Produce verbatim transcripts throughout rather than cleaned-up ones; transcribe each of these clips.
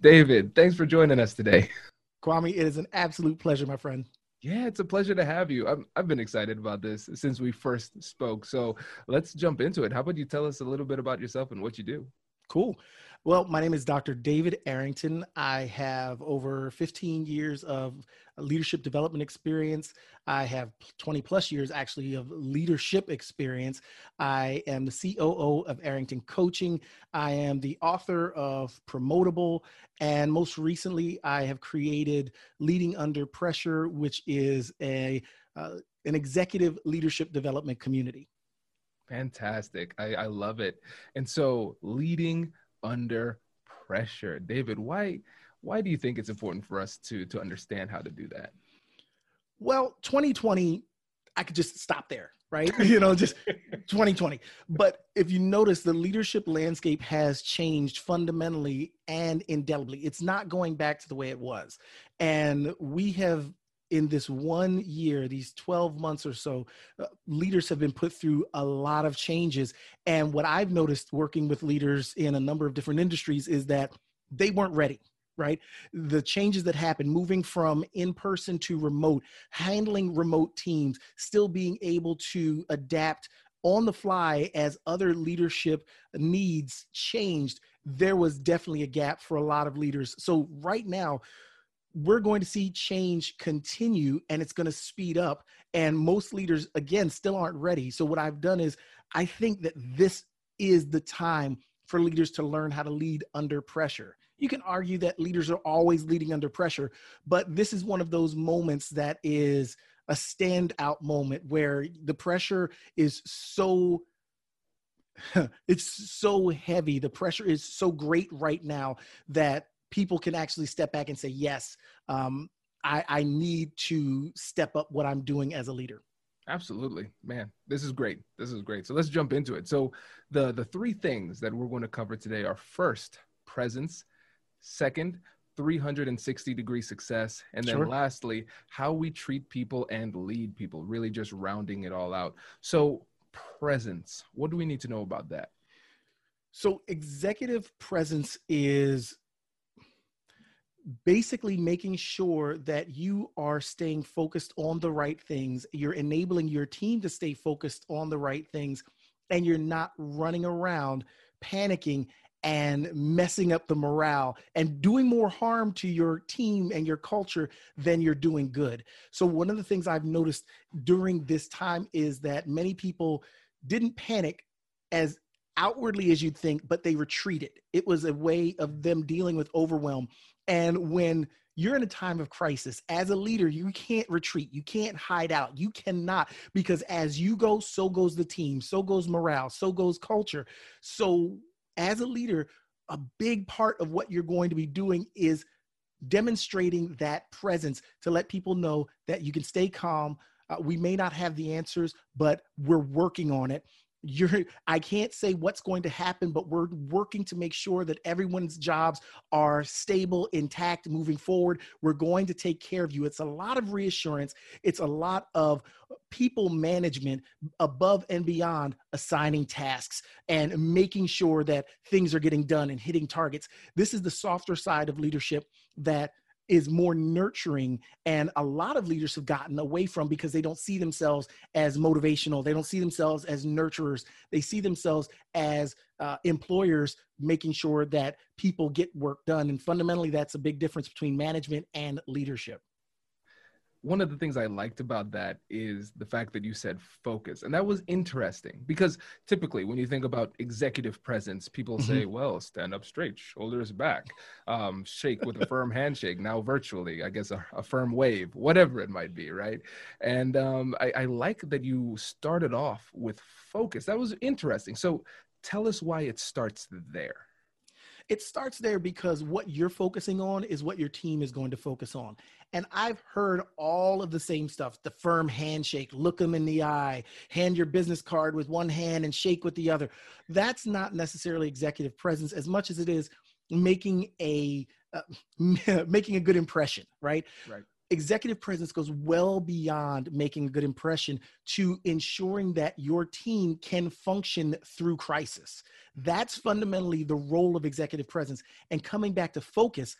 David, thanks for joining us today. Kwame, it is an absolute pleasure, my friend. Yeah, it's a pleasure to have you. I'm, I've been excited about this since we first spoke. So let's jump into it. How about you tell us a little bit about yourself and what you do? Cool. Well, my name is Doctor David Arrington. I have over fifteen years of leadership development experience. I have twenty plus years actually of leadership experience. I am the C O O of Arrington Coaching. I am the author of Promotable. And most recently, I have created Leading Under Pressure, which is a uh, an executive leadership development community. Fantastic. I, I love it. And so leading under pressure. David, why why do you think it's important for us to, to understand how to do that? Well, twenty twenty, I could just stop there, right? You know, just twenty twenty. But if you notice, the leadership landscape has changed fundamentally and indelibly. It's not going back to the way it was. And we have in this one year, these twelve months or so, uh, leaders have been put through a lot of changes. And what I've noticed working with leaders in a number of different industries is that they weren't ready, right? The changes that happened, moving from in-person to remote, handling remote teams, still being able to adapt on the fly as other leadership needs changed, there was definitely a gap for a lot of leaders. So right now, we're going to see change continue, and it's going to speed up. And most leaders, again, still aren't ready. So what I've done is I think that this is the time for leaders to learn how to lead under pressure. You can argue that leaders are always leading under pressure, but this is one of those moments that is a standout moment where the pressure is so it's so heavy. The pressure is so great right now that people can actually step back and say, yes, um, I, I need to step up what I'm doing as a leader. Absolutely, man. This is great. This is great. So let's jump into it. So the, the three things that we're going to cover today are first, presence, second, three hundred sixty degree success, and then sure. lastly, how we treat people and lead people, really just rounding it all out. So presence, what do we need to know about that? So executive presence is basically making sure that you are staying focused on the right things, you're enabling your team to stay focused on the right things, and you're not running around panicking and messing up the morale and doing more harm to your team and your culture than you're doing good. So one of the things I've noticed during this time is that many people didn't panic as outwardly as you'd think, but they retreated. It was a way of them dealing with overwhelm. And when you're in a time of crisis, as a leader, you can't retreat. You can't hide out. You cannot, because as you go, so goes the team, so goes morale, so goes culture. So as a leader, a big part of what you're going to be doing is demonstrating that presence to let people know that you can stay calm. Uh, we may not have the answers, but we're working on it. You're, I can't say what's going to happen, but we're working to make sure that everyone's jobs are stable, intact, moving forward. We're going to take care of you. It's a lot of reassurance. It's a lot of people management above and beyond assigning tasks and making sure that things are getting done and hitting targets. This is the softer side of leadership that is more nurturing, and a lot of leaders have gotten away from because they don't see themselves as motivational. They don't see themselves as nurturers. They see themselves as uh, employers making sure that people get work done. And fundamentally, that's a big difference between management and leadership. One of the things I liked about that is the fact that you said focus. And that was interesting because typically when you think about executive presence, people mm-hmm. say, well, stand up straight, shoulders back, um, shake with a firm handshake, now virtually, I guess a, a firm wave, whatever it might be, right? And um, I, I like that you started off with focus. That was interesting. So tell us why it starts there. It starts there because what you're focusing on is what your team is going to focus on. And I've heard all of the same stuff, the firm handshake, look them in the eye, hand your business card with one hand and shake with the other. That's not necessarily executive presence as much as it is making a, uh, making a good impression, right? Right. Executive presence goes well beyond making a good impression to ensuring that your team can function through crisis. That's fundamentally the role of executive presence. And coming back to focus,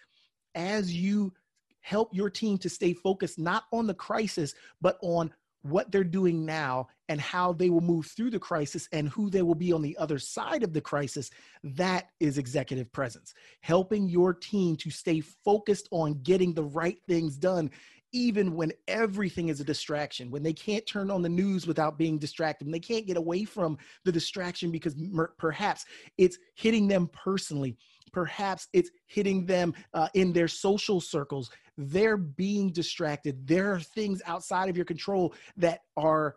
as you help your team to stay focused, not on the crisis, but on what they're doing now and how they will move through the crisis and who they will be on the other side of the crisis. That is executive presence, helping your team to stay focused on getting the right things done, even when everything is a distraction, when they can't turn on the news without being distracted, and they can't get away from the distraction because perhaps it's hitting them personally. Perhaps it's hitting them uh, in their social circles. They're being distracted. There are things outside of your control that are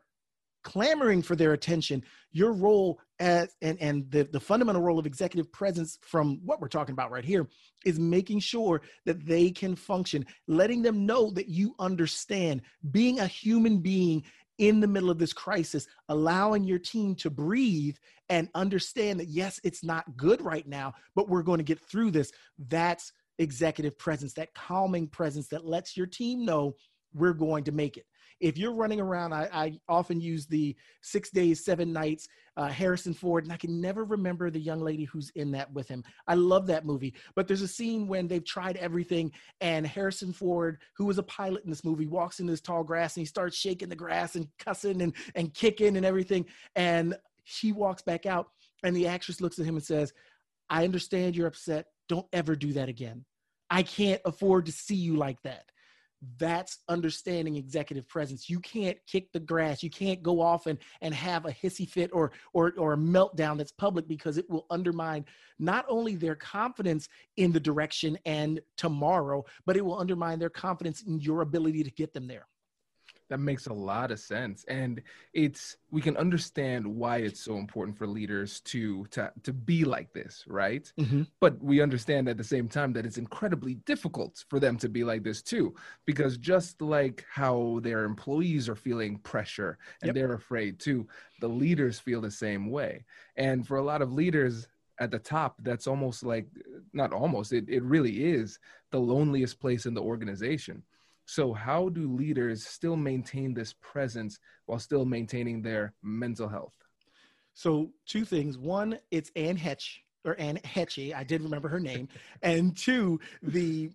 clamoring for their attention. Your role as, and, and the, the fundamental role of executive presence from what we're talking about right here is making sure that they can function, letting them know that you understand, being a human being in the middle of this crisis, allowing your team to breathe and understand that, yes, it's not good right now, but we're going to get through this. That's executive presence, that calming presence that lets your team know we're going to make it. If you're running around, I, I often use the Six Days, Seven Nights, uh, Harrison Ford, and I can never remember the young lady who's in that with him. I love that movie, but there's a scene when they've tried everything and Harrison Ford, who was a pilot in this movie, walks into this tall grass and he starts shaking the grass and cussing and, and kicking and everything. And she walks back out and the actress looks at him and says, I understand you're upset. Don't ever do that again. I can't afford to see you like that. That's understanding executive presence. You can't kick the grass. You can't go off and, and have a hissy fit or, or, or a meltdown that's public because it will undermine not only their confidence in the direction and tomorrow, but it will undermine their confidence in your ability to get them there. That makes a lot of sense. And it's, we can understand why it's so important for leaders to, to, to be like this, right? Mm-hmm. But we understand at the same time that it's incredibly difficult for them to be like this too, because just like how their employees are feeling pressure and yep. they're afraid too, the leaders feel the same way. And for a lot of leaders at the top, that's almost like, not almost, it, it really is the loneliest place in the organization. So how do leaders still maintain this presence while still maintaining their mental health? So two things. One, it's Anne Hetch or Anne Hetchy. I did remember her name. And two, the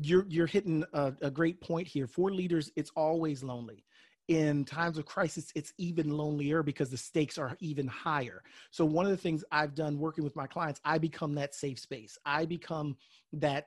you're you're hitting a, a great point here. For leaders, it's always lonely. In times of crisis, it's even lonelier because the stakes are even higher. So one of the things I've done working with my clients, I become that safe space. I become that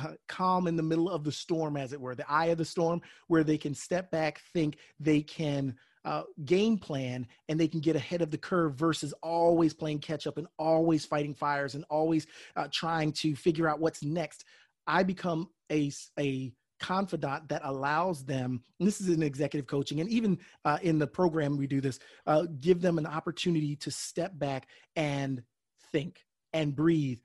Uh, calm in the middle of the storm, as it were, the eye of the storm, where they can step back, think, they can uh, game plan, and they can get ahead of the curve versus always playing catch up and always fighting fires and always uh, trying to figure out what's next. I become a, a confidant that allows them, and this is in executive coaching, and even uh, in the program we do this, uh, give them an opportunity to step back and think and breathe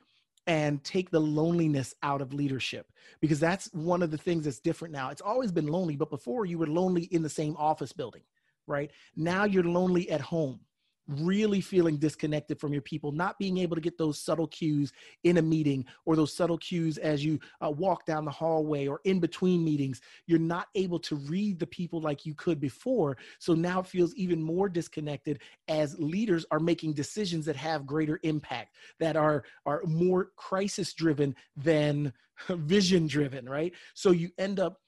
and take the loneliness out of leadership, because that's one of the things that's different now. It's always been lonely, but before you were lonely in the same office building, right? Now you're lonely at home. really feeling disconnected from your people, not being able to get those subtle cues in a meeting or those subtle cues as you uh, walk down the hallway or in between meetings. You're not able to read the people like you could before. So now it feels even more disconnected as leaders are making decisions that have greater impact, that are, are more crisis driven than vision driven, right? So you end up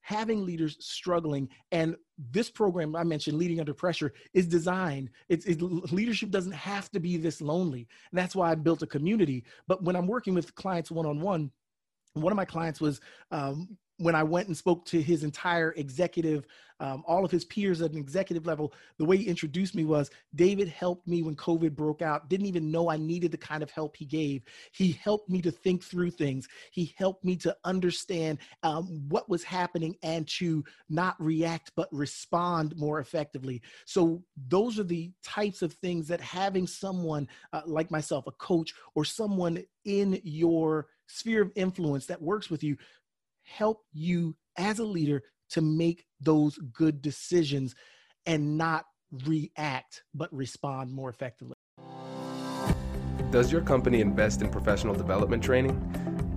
having leaders struggling. And this program I mentioned, Leading Under Pressure, is designed, it's, it, leadership doesn't have to be this lonely. And that's why I built a community. But when I'm working with clients one-on-one, one of my clients was, um, when I went and spoke to his entire executive, um, all of his peers at an executive level, the way he introduced me was, David helped me when COVID broke out, didn't even know I needed the kind of help he gave. He helped me to think through things. He helped me to understand um, what was happening and to not react, but respond more effectively. So those are the types of things that having someone uh, like myself, a coach, or someone in your sphere of influence that works with you, help you as a leader to make those good decisions and not react, but respond more effectively. Does your company invest in professional development training?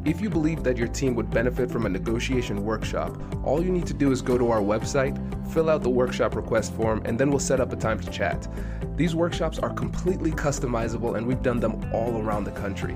If you believe that your team would benefit from a negotiation workshop, all you need to do is go to our website, fill out the workshop request form, and then we'll set up a time to chat. These workshops are completely customizable, and we've done them all around the country.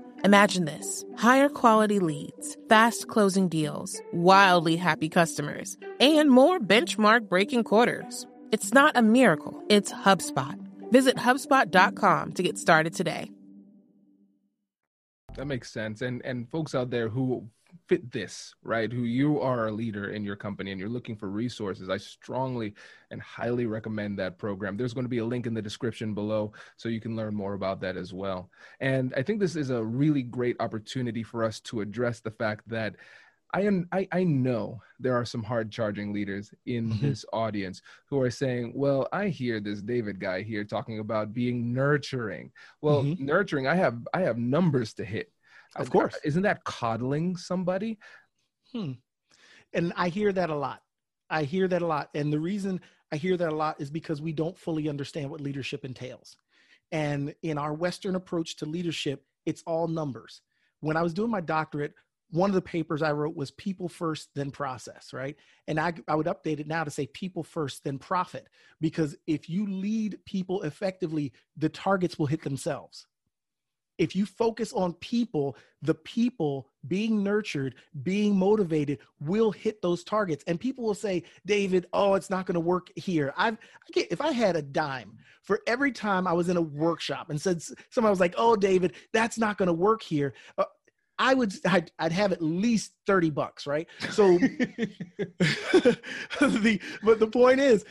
Imagine this: higher quality leads, fast closing deals, wildly happy customers, and more benchmark-breaking quarters. It's not a miracle, it's HubSpot. Visit HubSpot dot com to get started today. That makes sense. And and folks out there who fit this, right, who you are a leader in your company and you're looking for resources, I strongly and highly recommend that program. There's going to be a link in the description below so you can learn more about that as well. And I think this is a really great opportunity for us to address the fact that I am, I, I know there are some hard charging leaders in mm-hmm. this audience who are saying, well, I hear this David guy here talking about being nurturing. Well, mm-hmm. nurturing, I have, I have numbers to hit. Of course. Isn't that coddling somebody? Hmm. And I hear that a lot. I hear that a lot. And the reason I hear that a lot is because we don't fully understand what leadership entails. And in our Western approach to leadership, it's all numbers. When I was doing my doctorate, one of the papers I wrote was people first, then process, right? And I, I would update it now to say people first, then profit. Because if you lead people effectively, the targets will hit themselves. If you focus on people, the people being nurtured, being motivated will hit those targets. And people will say, David, oh, it's not going to work here. I've, I can't, if I had a dime for every time I was in a workshop and said, somebody was like, oh, David, that's not going to work here. Uh, I would, I'd, I'd have at least thirty bucks, right? So, the, but the point is,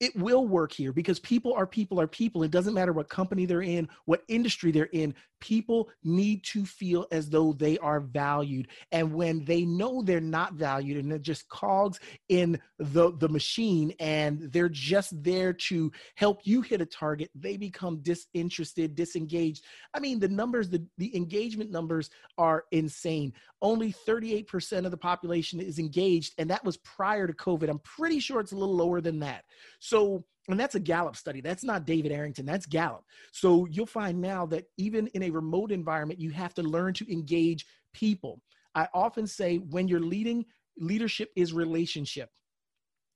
it will work here because people are people are people. It doesn't matter what company they're in, what industry they're in. people need to feel as though they are valued. And when they know they're not valued and they're just cogs in the, the machine, and they're just there to help you hit a target, they become disinterested, disengaged. I mean, the numbers, the, the engagement numbers are insane. Only thirty-eight percent of the population is engaged, and that was prior to COVID. I'm pretty sure it's a little lower than that. So, and that's a Gallup study. That's not David Arrington. That's Gallup. So you'll find now that even in a remote environment, you have to learn to engage people. I often say when you're leading, leadership is relationship.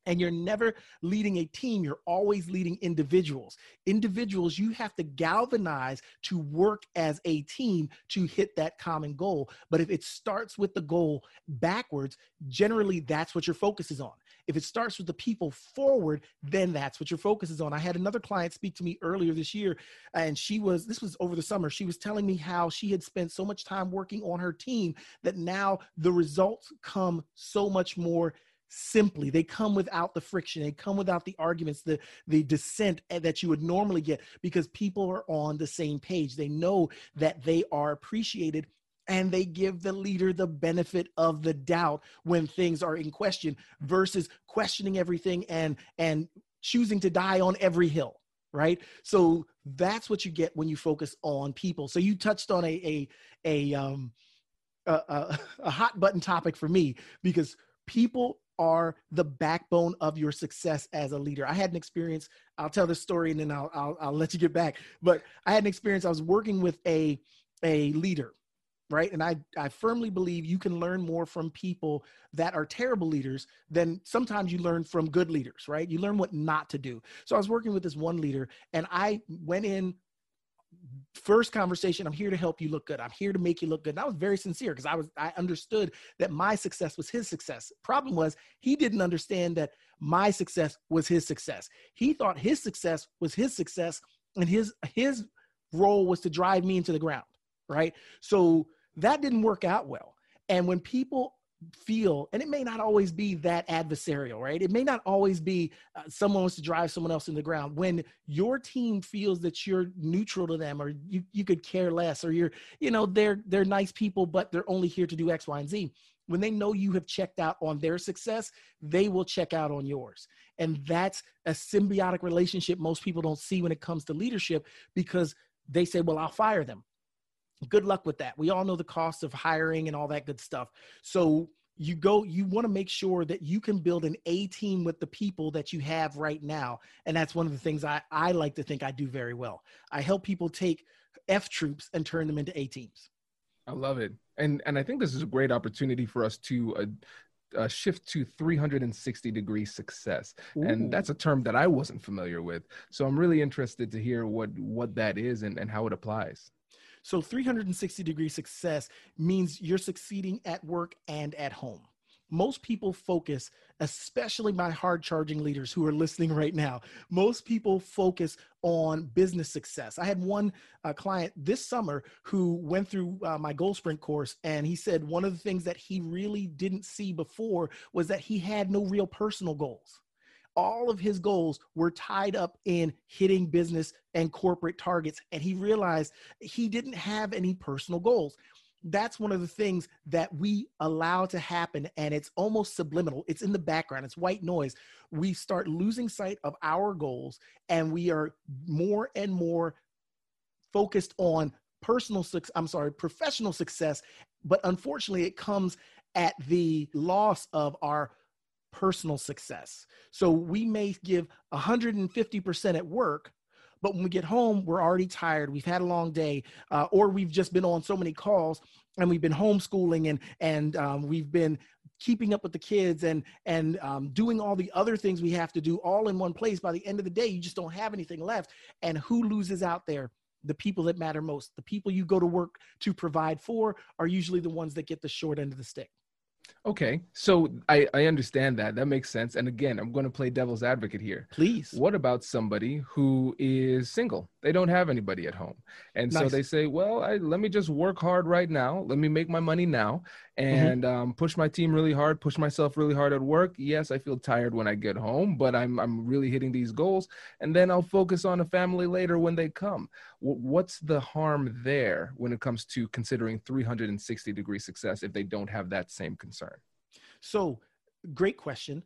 And you're never leading a team. You're always leading individuals. Individuals, you have to galvanize to work as a team to hit that common goal. But if it starts with the goal backwards, generally that's what your focus is on. If it starts with the people forward, then that's what your focus is on. I had another client speak to me earlier this year, and she was, this was over the summer, she was telling me how she had spent so much time working on her team that now the results come so much more simply. They come without the friction. They come without the arguments, the, the dissent that you would normally get, because people are on the same page. They know that they are appreciated, and they give the leader the benefit of the doubt when things are in question, versus questioning everything and, and choosing to die on every hill, right? So that's what you get when you focus on people. So you touched on a, a, a, um, a, a hot button topic for me, because people are the backbone of your success as a leader. I had an experience, I'll tell this story and then I'll, I'll, I'll let you get back. But I had an experience, I was working with a, a leader, right? And I, I firmly believe you can learn more from people that are terrible leaders than sometimes you learn from good leaders, right? You learn what not to do. So I was working with this one leader, and I went in, first conversation, I'm here to help you look good. I'm here to make you look good. And I was very sincere, because I was, I understood that my success was his success. Problem was, he didn't understand that my success was his success. He thought his success was his success, and his, his role was to drive me into the ground, right? So that didn't work out well. And when people feel, and it may not always be that adversarial, right? It may not always be uh, someone wants to drive someone else in the ground. When your team feels that you're neutral to them, or you, you could care less, or you're, you know, they're, they're nice people, but they're only here to do X, Y, and Z. When they know you have checked out on their success, they will check out on yours. And that's a symbiotic relationship most people don't see when it comes to leadership, because they say, well, I'll fire them. Good luck with that. We all know the cost of hiring and all that good stuff. So you go, you want to make sure that you can build an A team with the people that you have right now. And that's one of the things I, I like to think I do very well. I help people take F troops and turn them into A teams. I love it. And, and I think this is a great opportunity for us to uh, Uh, shift to three hundred sixty degree success. Ooh. And that's a term that I wasn't familiar with. So I'm really interested to hear what, what that is and, and how it applies. So three hundred sixty degree success means you're succeeding at work and at home. Most people focus, especially my hard charging leaders who are listening right now, most people focus on business success. I had one uh, client this summer who went through uh, my goal sprint course, and he said one of the things that he really didn't see before was that he had no real personal goals. All of his goals were tied up in hitting business and corporate targets, and he realized he didn't have any personal goals. That's one of the things that we allow to happen, and it's almost subliminal. It's in the background. It's white noise. We start losing sight of our goals, and we are more and more focused on personal success, I'm sorry, professional success, but unfortunately it comes at the loss of our personal success. So we may give one hundred fifty percent at work, but when we get home, we're already tired. We've had a long day, uh, or we've just been on so many calls, and we've been homeschooling, and and um, we've been keeping up with the kids, and and um, doing all the other things we have to do all in one place. By the end of the day, you just don't have anything left. And who loses out there? The people that matter most. The people you go to work to provide for are usually the ones that get the short end of the stick. Okay, so I, I understand that. That makes sense. And again, I'm going to play devil's advocate here. Please. What about somebody who is single? They don't have anybody at home. And nice. So they say, well, I, let me just work hard right now. Let me make my money now and mm-hmm. um, push my team really hard, push myself really hard at work. Yes, I feel tired when I get home, but I'm, I'm really hitting these goals. And then I'll focus on a family later when they come. W- what's the harm there when it comes to considering three sixty degree success if they don't have that same concern? So great question.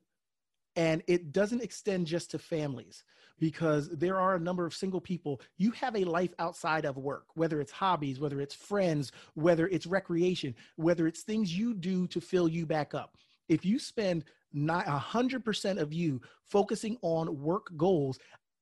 And it doesn't extend just to families because there are a number of single people. You have a life outside of work, whether it's hobbies, whether it's friends, whether it's recreation, whether it's things you do to fill you back up. If you spend not one hundred percent of you focusing on work goals,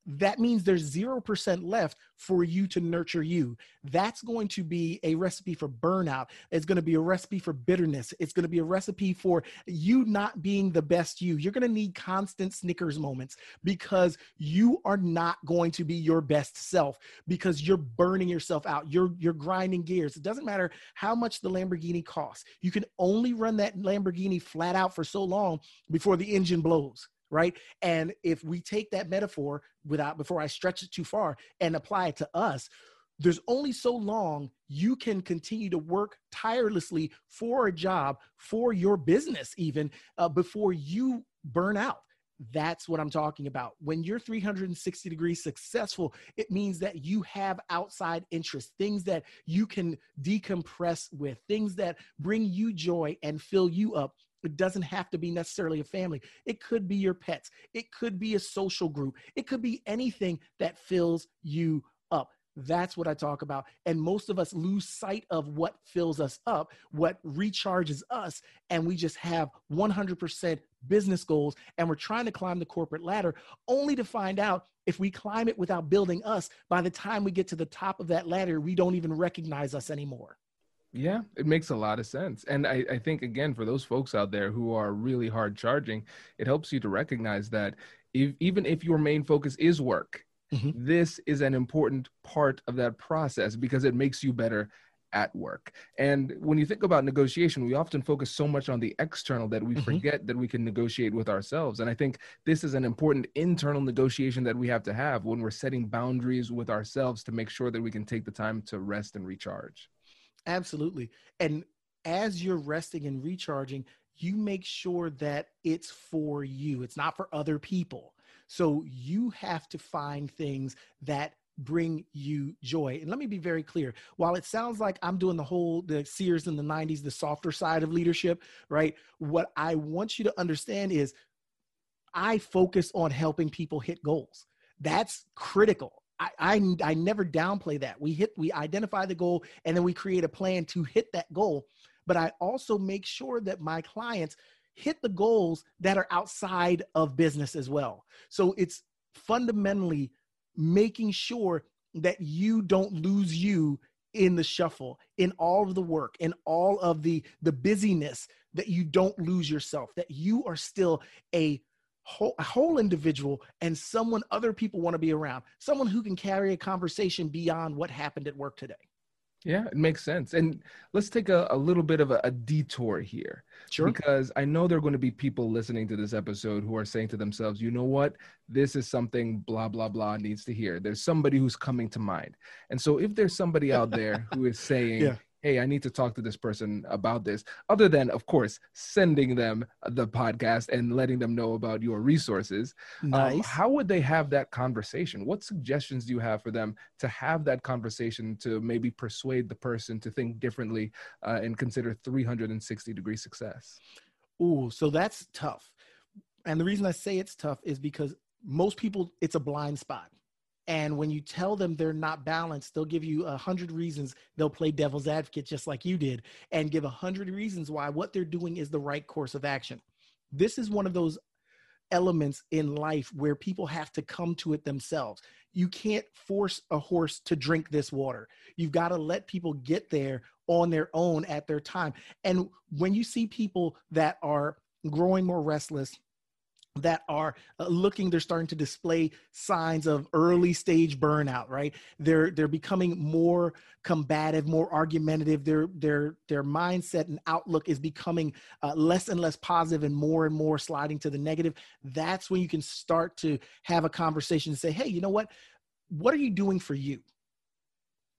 that means there's zero percent left for you to nurture you. That's going to be a recipe for burnout. It's going to be a recipe for bitterness. It's going to be a recipe for you not being the best you. You're going to need constant Snickers moments because you are not going to be your best self because you're burning yourself out. You're, you're grinding gears. It doesn't matter how much the Lamborghini costs. You can only run that Lamborghini flat out for so long before the engine blows. Right. And if we take that metaphor without, before I stretch it too far and apply it to us, there's only so long you can continue to work tirelessly for a job, for your business, even uh, before you burn out. That's what I'm talking about. When you're three sixty degrees successful, it means that you have outside interests, things that you can decompress with, things that bring you joy and fill you up. It doesn't have to be necessarily a family. It could be your pets. It could be a social group. It could be anything that fills you up. That's what I talk about. And most of us lose sight of what fills us up, what recharges us. And we just have one hundred percent business goals. And we're trying to climb the corporate ladder only to find out if we climb it without building us, by the time we get to the top of that ladder, we don't even recognize us anymore. Yeah, it makes a lot of sense. And I, I think, again, for those folks out there who are really hard charging, it helps you to recognize that if, even if your main focus is work, mm-hmm. this is an important part of that process because it makes you better at work. And when you think about negotiation, we often focus so much on the external that we mm-hmm. forget that we can negotiate with ourselves. And I think this is an important internal negotiation that we have to have when we're setting boundaries with ourselves to make sure that we can take the time to rest and recharge. Absolutely. And as you're resting and recharging, you make sure that it's for you. It's not for other people. So you have to find things that bring you joy. And let me be very clear. While it sounds like I'm doing the whole, the Sears in the nineties, the softer side of leadership, right? What I want you to understand is I focus on helping people hit goals. That's critical. I, I, I never downplay that. We hit, we identify the goal and then we create a plan to hit that goal. But I also make sure that my clients hit the goals that are outside of business as well. So it's fundamentally making sure that you don't lose you in the shuffle, in all of the work, in all of the, the busyness, that you don't lose yourself, that you are still a Whole, a whole individual and someone other people want to be around, someone who can carry a conversation beyond what happened at work today. Yeah, it makes sense. And let's take a, a little bit of a, a detour here. Sure. Because I know there are going to be people listening to this episode who are saying to themselves, you know what, this is something blah, blah, blah needs to hear. There's somebody who's coming to mind. And so if there's somebody out there who is saying, yeah. hey, I need to talk to this person about this, other than, of course, sending them the podcast and letting them know about your resources. Nice. Um, how would they have that conversation? What suggestions do you have for them to have that conversation to maybe persuade the person to think differently uh, and consider three sixty degree success? Ooh, so that's tough. And the reason I say it's tough is because most people, it's a blind spot. And when you tell them they're not balanced, they'll give you a hundred reasons. They'll play devil's advocate just like you did and give a hundred reasons why what they're doing is the right course of action. This is one of those elements in life where people have to come to it themselves. You can't force a horse to drink this water. You've got to let people get there on their own at their time. And when you see people that are growing more restless, that are looking, they're starting to display signs of early stage burnout, right? They're, they're becoming more combative, more argumentative. Their, their, their mindset and outlook is becoming uh, less and less positive and more and more sliding to the negative. That's when you can start to have a conversation and say, hey, you know what, what are you doing for you?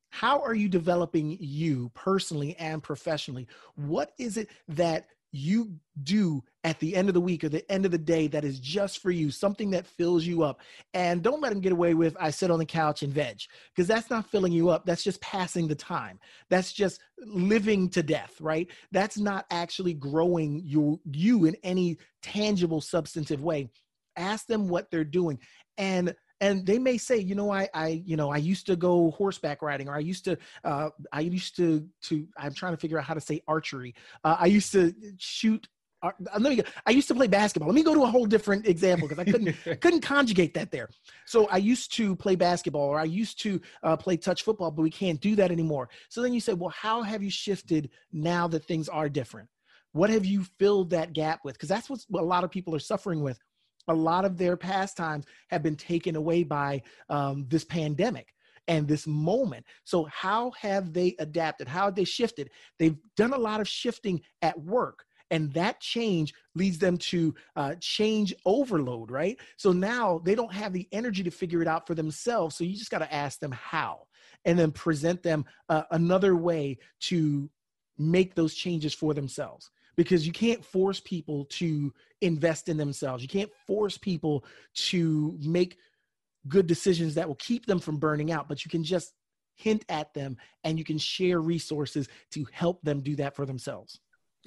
How are you developing you personally and professionally? What is it that you do at the end of the week or the end of the day that is just for you, something that fills you up? And don't let them get away with, I sit on the couch and veg, because that's not filling you up. That's just passing the time. That's just living to death, right? That's not actually growing you, you in any tangible, substantive way. Ask them what they're doing. And And they may say, you know, I, I, you know, I used to go horseback riding, or I used to, uh, I used to, to, I'm trying to figure out how to say archery. Uh, I used to shoot. Uh, let me go, I used to play basketball. Let me go to a whole different example, because I couldn't, couldn't conjugate that there. So I used to play basketball, or I used to uh, play touch football, but we can't do that anymore. So then you say, well, how have you shifted now that things are different? What have you filled that gap with? Because that's what a lot of people are suffering with. A lot of their pastimes have been taken away by um, this pandemic and this moment. So how have they adapted? How have they shifted? They've done a lot of shifting at work, and that change leads them to uh, change overload, right? So now they don't have the energy to figure it out for themselves. So you just got to ask them how, and then present them uh, another way to make those changes for themselves. Because you can't force people to invest in themselves. You can't force people to make good decisions that will keep them from burning out, but you can just hint at them, and you can share resources to help them do that for themselves.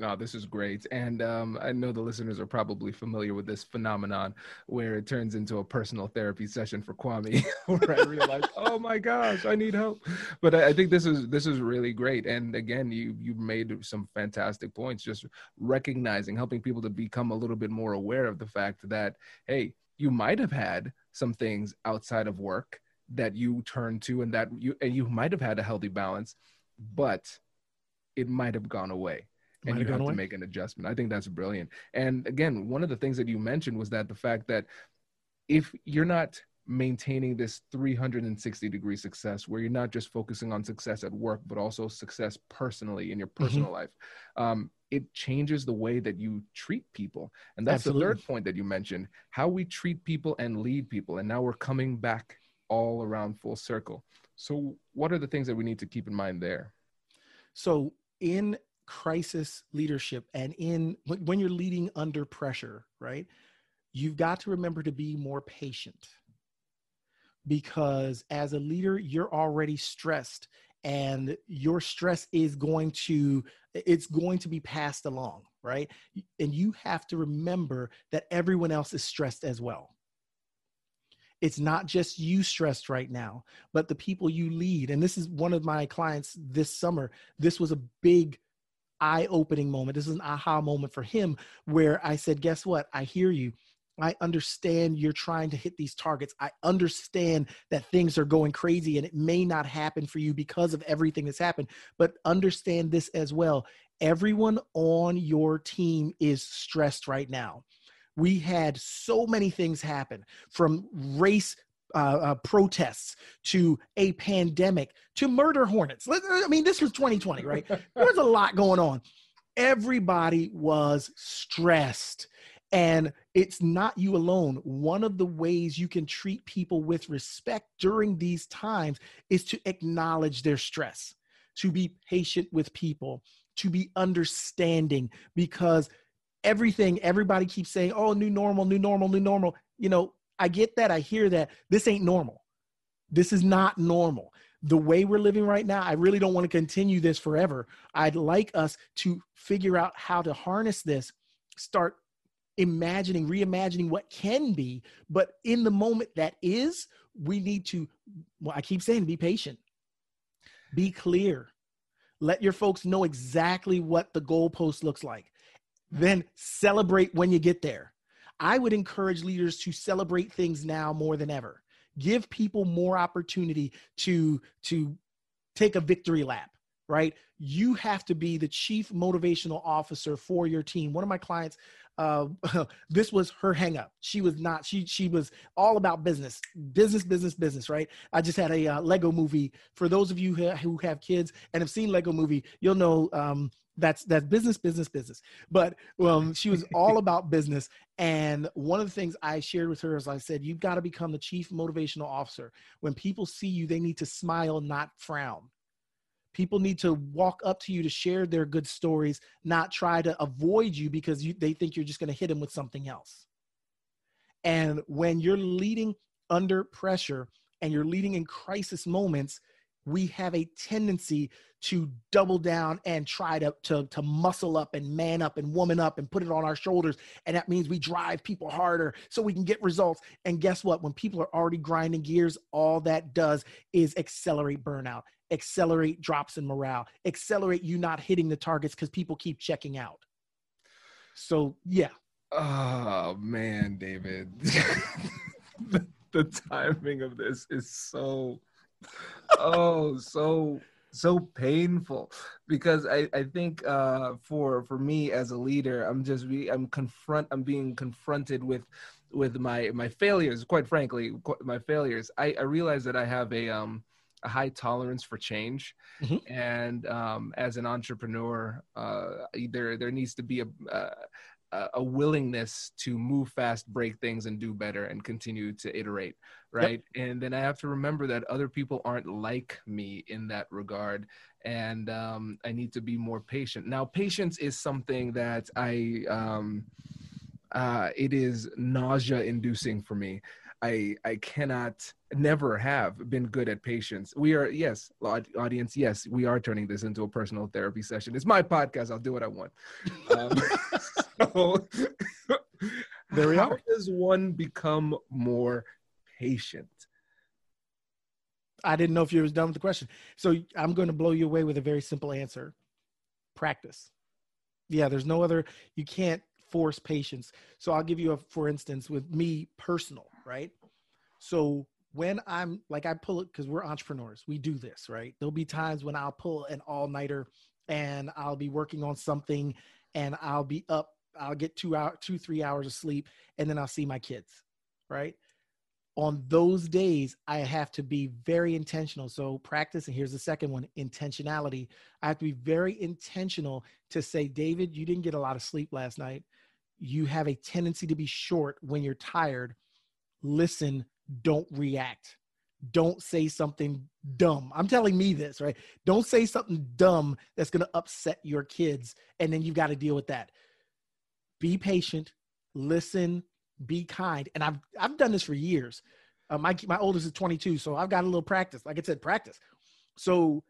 Oh, this is great. And um, I know the listeners are probably familiar with this phenomenon where it turns into a personal therapy session for Kwame, where I realize, oh my gosh, I need help. But I, I think this is this is really great. And again, you you made some fantastic points, just recognizing, helping people to become a little bit more aware of the fact that, hey, you might have had some things outside of work that you turn to, and that you and you might have had a healthy balance, but it might have gone away. And you have to make an adjustment. I think that's brilliant. And again, one of the things that you mentioned was that the fact that if you're not maintaining this three hundred sixty degree success, where you're not just focusing on success at work, but also success personally in your personal mm-hmm. life, um, it changes the way that you treat people. And that's Absolutely. The third point that you mentioned, how we treat people and lead people. And now we're coming back all around full circle. So what are the things that we need to keep in mind there? So in crisis leadership, and in when you're leading under pressure, right, you've got to remember to be more patient, because as a leader, you're already stressed, and your stress is going to it's going to be passed along, right? And you have to remember that everyone else is stressed as well. It's not just you stressed right now, but the people you lead. And this is one of my clients this summer. This was a big eye-opening moment. This is an aha moment for him, where I said, guess what? I hear you. I understand you're trying to hit these targets. I understand that things are going crazy and it may not happen for you because of everything that's happened, but understand this as well. Everyone on your team is stressed right now. We had so many things happen, from race Uh, uh, protests to a pandemic to murder hornets. I mean, this was twenty twenty, right? There was a lot going on. Everybody was stressed, and it's not you alone. One of the ways you can treat people with respect during these times is to acknowledge their stress, to be patient with people, to be understanding, because everything, everybody keeps saying, oh, new normal, new normal, new normal. You know, I get that. I hear that. This ain't normal. This is not normal. The way we're living right now, I really don't want to continue this forever. I'd like us to figure out how to harness this, start imagining, reimagining what can be, but in the moment that is, we need to, well, I keep saying, be patient, be clear, let your folks know exactly what the goalpost looks like, then celebrate when you get there. I would encourage leaders to celebrate things now more than ever. Give people more opportunity to, to take a victory lap, right? You have to be the chief motivational officer for your team. One of my clients, uh, this was her hang up. She was not, she, she was all about business, business, business, business, right? I just had a uh, Lego movie. For those of you who have kids and have seen Lego movie, you'll know um, that's, that's business, business, business. But um, she was all about business. And one of the things I shared with her is I said, you've got to become the chief motivational officer. When people see you, they need to smile, not frown. People need to walk up to you to share their good stories, not try to avoid you because you, they think you're just going to hit them with something else. And when you're leading under pressure and you're leading in crisis moments, we have a tendency to double down and try to, to, to muscle up and man up and woman up and put it on our shoulders. And that means we drive people harder so we can get results. And guess what? When people are already grinding gears, all that does is accelerate burnout, accelerate drops in morale, accelerate you not hitting the targets because people keep checking out. So, yeah. Oh, man, David. the, the timing of this is so... oh, so, so painful, because I, I think uh, for, for me as a leader, I'm just, re- I'm confront, I'm being confronted with, with my, my failures, quite frankly, qu- my failures. I, I realize that I have a, um, a high tolerance for change. Mm-hmm. And um, as an entrepreneur, uh, there, there needs to be a, uh, a willingness to move fast, break things, and do better, and continue to iterate, right? Yep. And then I have to remember that other people aren't like me in that regard, and um, I need to be more patient. Now, patience is something that I, um, uh, it is nausea-inducing for me. I I cannot, never have been good at patience. We are, yes, audience, yes, we are turning this into a personal therapy session. It's my podcast. I'll do what I want. Um, so, there we are. How does one become more patient? I didn't know if you were done with the question. So I'm going to blow you away with a very simple answer. Practice. Yeah, there's no other, you can't force patience. So I'll give you a, for instance, with me personal, right? So when I'm like, I pull it because we're entrepreneurs, we do this, right? There'll be times when I'll pull an all-nighter and I'll be working on something and I'll be up, I'll get two hours, two, three hours of sleep, and then I'll see my kids, right? On those days, I have to be very intentional. So practice, and here's the second one, intentionality. I have to be very intentional to say, David, you didn't get a lot of sleep last night. You have a tendency to be short when you're tired. Listen, don't react. Don't say something dumb. I'm telling me this, right? Don't say something dumb that's going to upset your kids, and then you've got to deal with that. Be patient, listen, be kind. And I've I've done this for years. Uh, my, my oldest is twenty-two, so I've got a little practice. Like I said, practice. So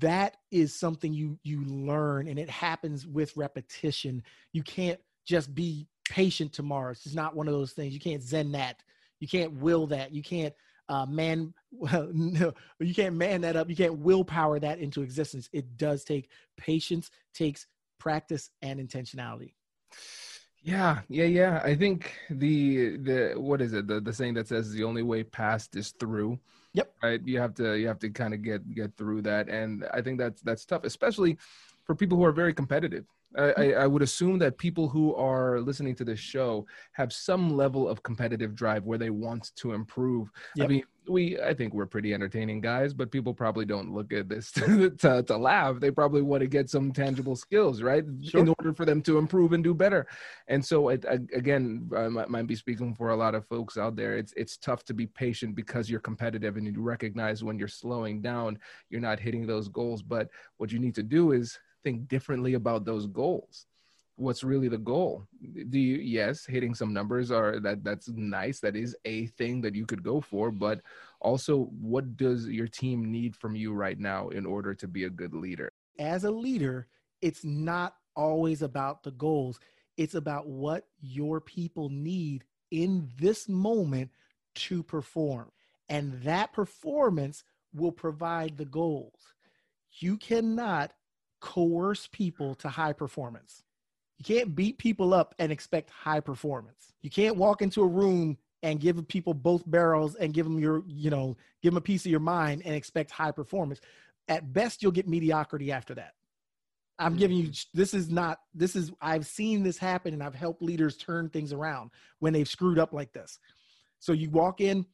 that is something you you learn, and it happens with repetition. You can't just be patient tomorrow. It's just not one of those things. You can't zen that. You can't will that. You can't uh, man. Well, no, you can't man that up. You can't willpower that into existence. It does take patience, takes practice, and intentionality. Yeah, yeah, yeah. I think the the what is it? The the saying that says the only way past is through. Yep. Right. You have to you have to kind of get get through that, and I think that's that's tough, especially for people who are very competitive. I, I would assume that people who are listening to this show have some level of competitive drive where they want to improve. Yep. I mean, we, I think we're pretty entertaining guys, but people probably don't look at this to, to, to laugh. They probably want to get some tangible skills, right? Sure. In order for them to improve and do better. And so I, I, again, I might, might be speaking for a lot of folks out there. It's, it's tough to be patient because you're competitive and you recognize when you're slowing down, you're not hitting those goals. But what you need to do is think differently about those goals. What's really the goal? Do you, yes, hitting some numbers are that that's nice. That is a thing that you could go for, but also what does your team need from you right now in order to be a good leader? As a leader, it's not always about the goals. It's about what your people need in this moment to perform. And that performance will provide the goals. You cannot coerce people to high performance. You can't beat people up and expect high performance. You can't walk into a room and give people both barrels and give them your, you know, give them a piece of your mind and expect high performance. At best, you'll get mediocrity after that. I'm giving you, this is not, this is, I've seen this happen, and I've helped leaders turn things around when they've screwed up like this. So you walk in,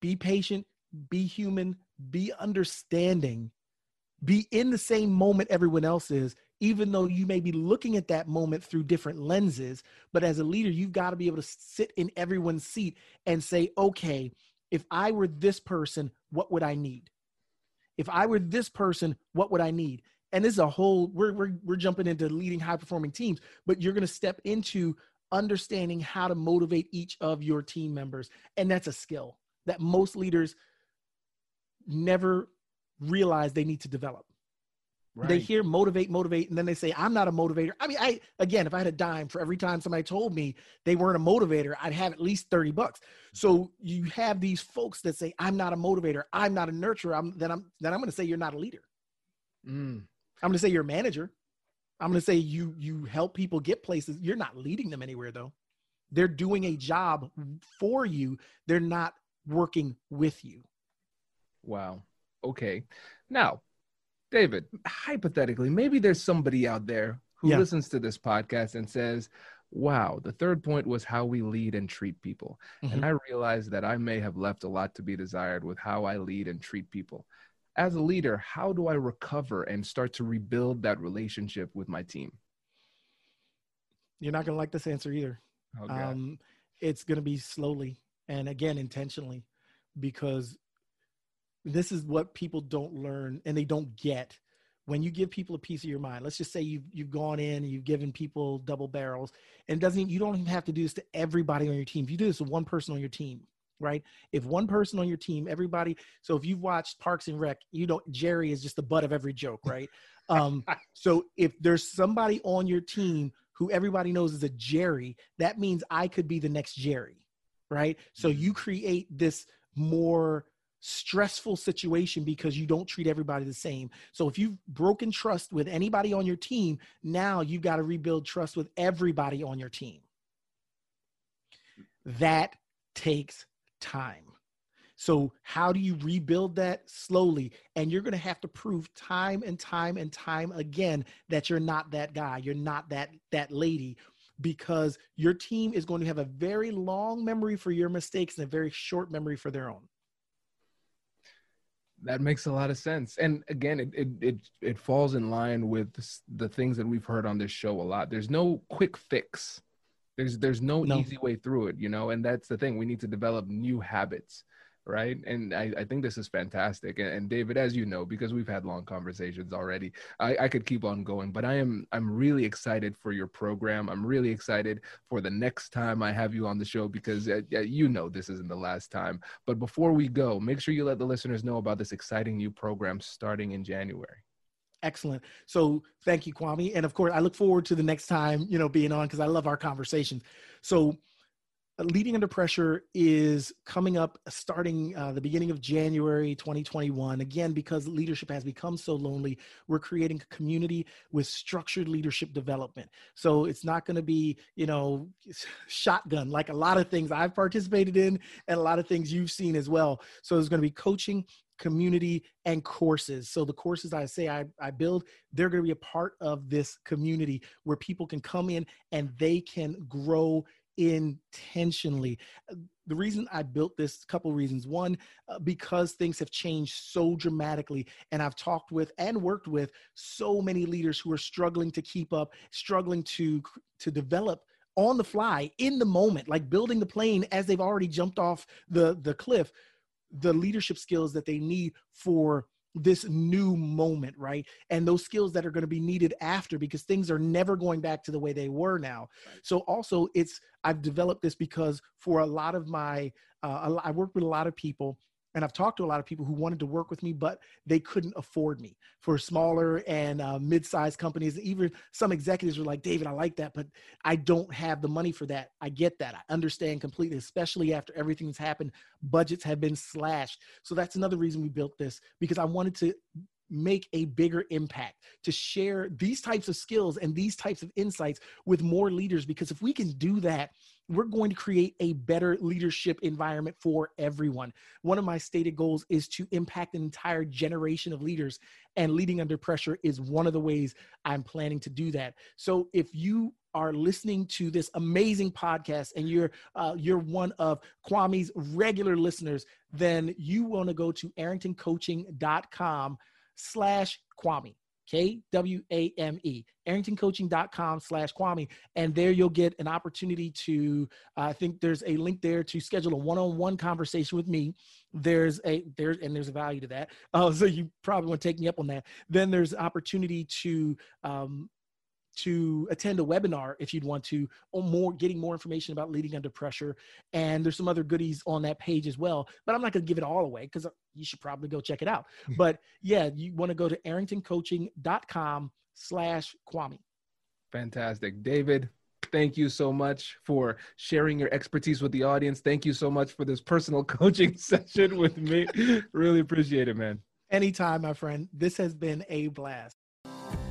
be patient, be human, be understanding, be in the same moment everyone else is, even though you may be looking at that moment through different lenses. But as a leader, you've got to be able to sit in everyone's seat and say, okay, if I were this person, what would I need? If I were this person, what would I need? And this is a whole, we're, we're, we're jumping into leading high-performing teams, but you're going to step into understanding how to motivate each of your team members. And that's a skill that most leaders never realize they need to develop. Right. They hear motivate, motivate, and then they say, I'm not a motivator. I mean, I again, if I had a dime for every time somebody told me they weren't a motivator, I'd have at least thirty bucks. So you have these folks that say, I'm not a motivator, I'm not a nurturer. I'm, then I'm, then I'm going to say you're not a leader. Mm. I'm going to say you're a manager. I'm going to say you, you help people get places. You're not leading them anywhere, though. They're doing a job for you. They're not working with you. Wow. Okay. Now, David, hypothetically, maybe there's somebody out there who yeah. listens to this podcast and says, wow, the third point was how we lead and treat people. Mm-hmm. And I realized that I may have left a lot to be desired with how I lead and treat people. As a leader, how do I recover and start to rebuild that relationship with my team? You're not going to like this answer either. Oh, um, it's going to be slowly and, again, intentionally, because this is what people don't learn and they don't get. When you give people a piece of your mind, let's just say you've, you've gone in and you've given people double barrels, and doesn't, you don't even have to do this to everybody on your team. If you do this to one person on your team, right? If one person on your team, everybody, so if you've watched Parks and Rec, you know, Jerry is just the butt of every joke, right? Um, so if there's somebody on your team who everybody knows is a Jerry, that means I could be the next Jerry, right? So you create this more stressful situation because you don't treat everybody the same. So if you've broken trust with anybody on your team, now you've got to rebuild trust with everybody on your team. That takes time. So how do you rebuild that? Slowly. And you're going to have to prove time and time and time again that you're not that guy. You're not that, that lady, because your team is going to have a very long memory for your mistakes and a very short memory for their own. That makes a lot of sense. And again, it, it, it, it falls in line with the things that we've heard on this show a lot. There's no quick fix. There's there's no, no easy way through it, you know, and that's the thing. We need to develop new habits, right? And I, I think this is fantastic. And, and David, as you know, because we've had long conversations already, I, I could keep on going, but I am I'm really excited for your program. I'm really excited for the next time I have you on the show, because uh, you know this isn't the last time. But before we go, make sure you let the listeners know about this exciting new program starting in January. Excellent. So thank you, Kwame. And of course, I look forward to the next time, you know, being on, because I love our conversations. So uh, Leading Under Pressure is coming up starting uh, the beginning of January, twenty twenty-one. Again, because leadership has become so lonely, we're creating a community with structured leadership development. So it's not going to be, you know, shotgun, like a lot of things I've participated in and a lot of things you've seen as well. So there's going to be coaching, community, and courses. So the courses I say I, I build, they're going to be a part of this community where people can come in and they can grow intentionally. The reason I built this, couple reasons. One, uh, because things have changed so dramatically, and I've talked with and worked with so many leaders who are struggling to keep up, struggling to to develop on the fly, in the moment, like building the plane as they've already jumped off the the cliff, the leadership skills that they need for this new moment, right? And those skills that are going to be needed after, because things are never going back to the way they were now. So also it's, I've developed this because for a lot of my, uh, I work with a lot of people, and I've talked to a lot of people who wanted to work with me, but they couldn't afford me. For smaller and uh, mid-sized companies, even some executives were like, David, I like that, but I don't have the money for that. I get that. I understand completely, especially after everything that's happened. Budgets have been slashed. So that's another reason we built this, because I wanted to make a bigger impact, to share these types of skills and these types of insights with more leaders. Because if we can do that, we're going to create a better leadership environment for everyone. One of my stated goals is to impact an entire generation of leaders, and Leading Under Pressure is one of the ways I'm planning to do that. So if you are listening to this amazing podcast and you're uh, you're one of Kwame's regular listeners, then you want to go to arrington coaching dot com slash Kwame, K W A M E, arrington coaching dot com slash Kwame. And there you'll get an opportunity to, uh, I think there's a link there to schedule a one-on-one conversation with me. There's a, there's, and there's a value to that. Uh, so you probably want to take me up on that. Then there's opportunity to, um, to attend a webinar if you'd want to, or more, getting more information about Leading Under Pressure. And there's some other goodies on that page as well, but I'm not going to give it all away because you should probably go check it out. But yeah, you want to go to arrington coaching dot com slash Kwame. Fantastic. David, thank you so much for sharing your expertise with the audience. Thank you so much for this personal coaching session with me. Really appreciate it, man. Anytime, my friend. This has been a blast.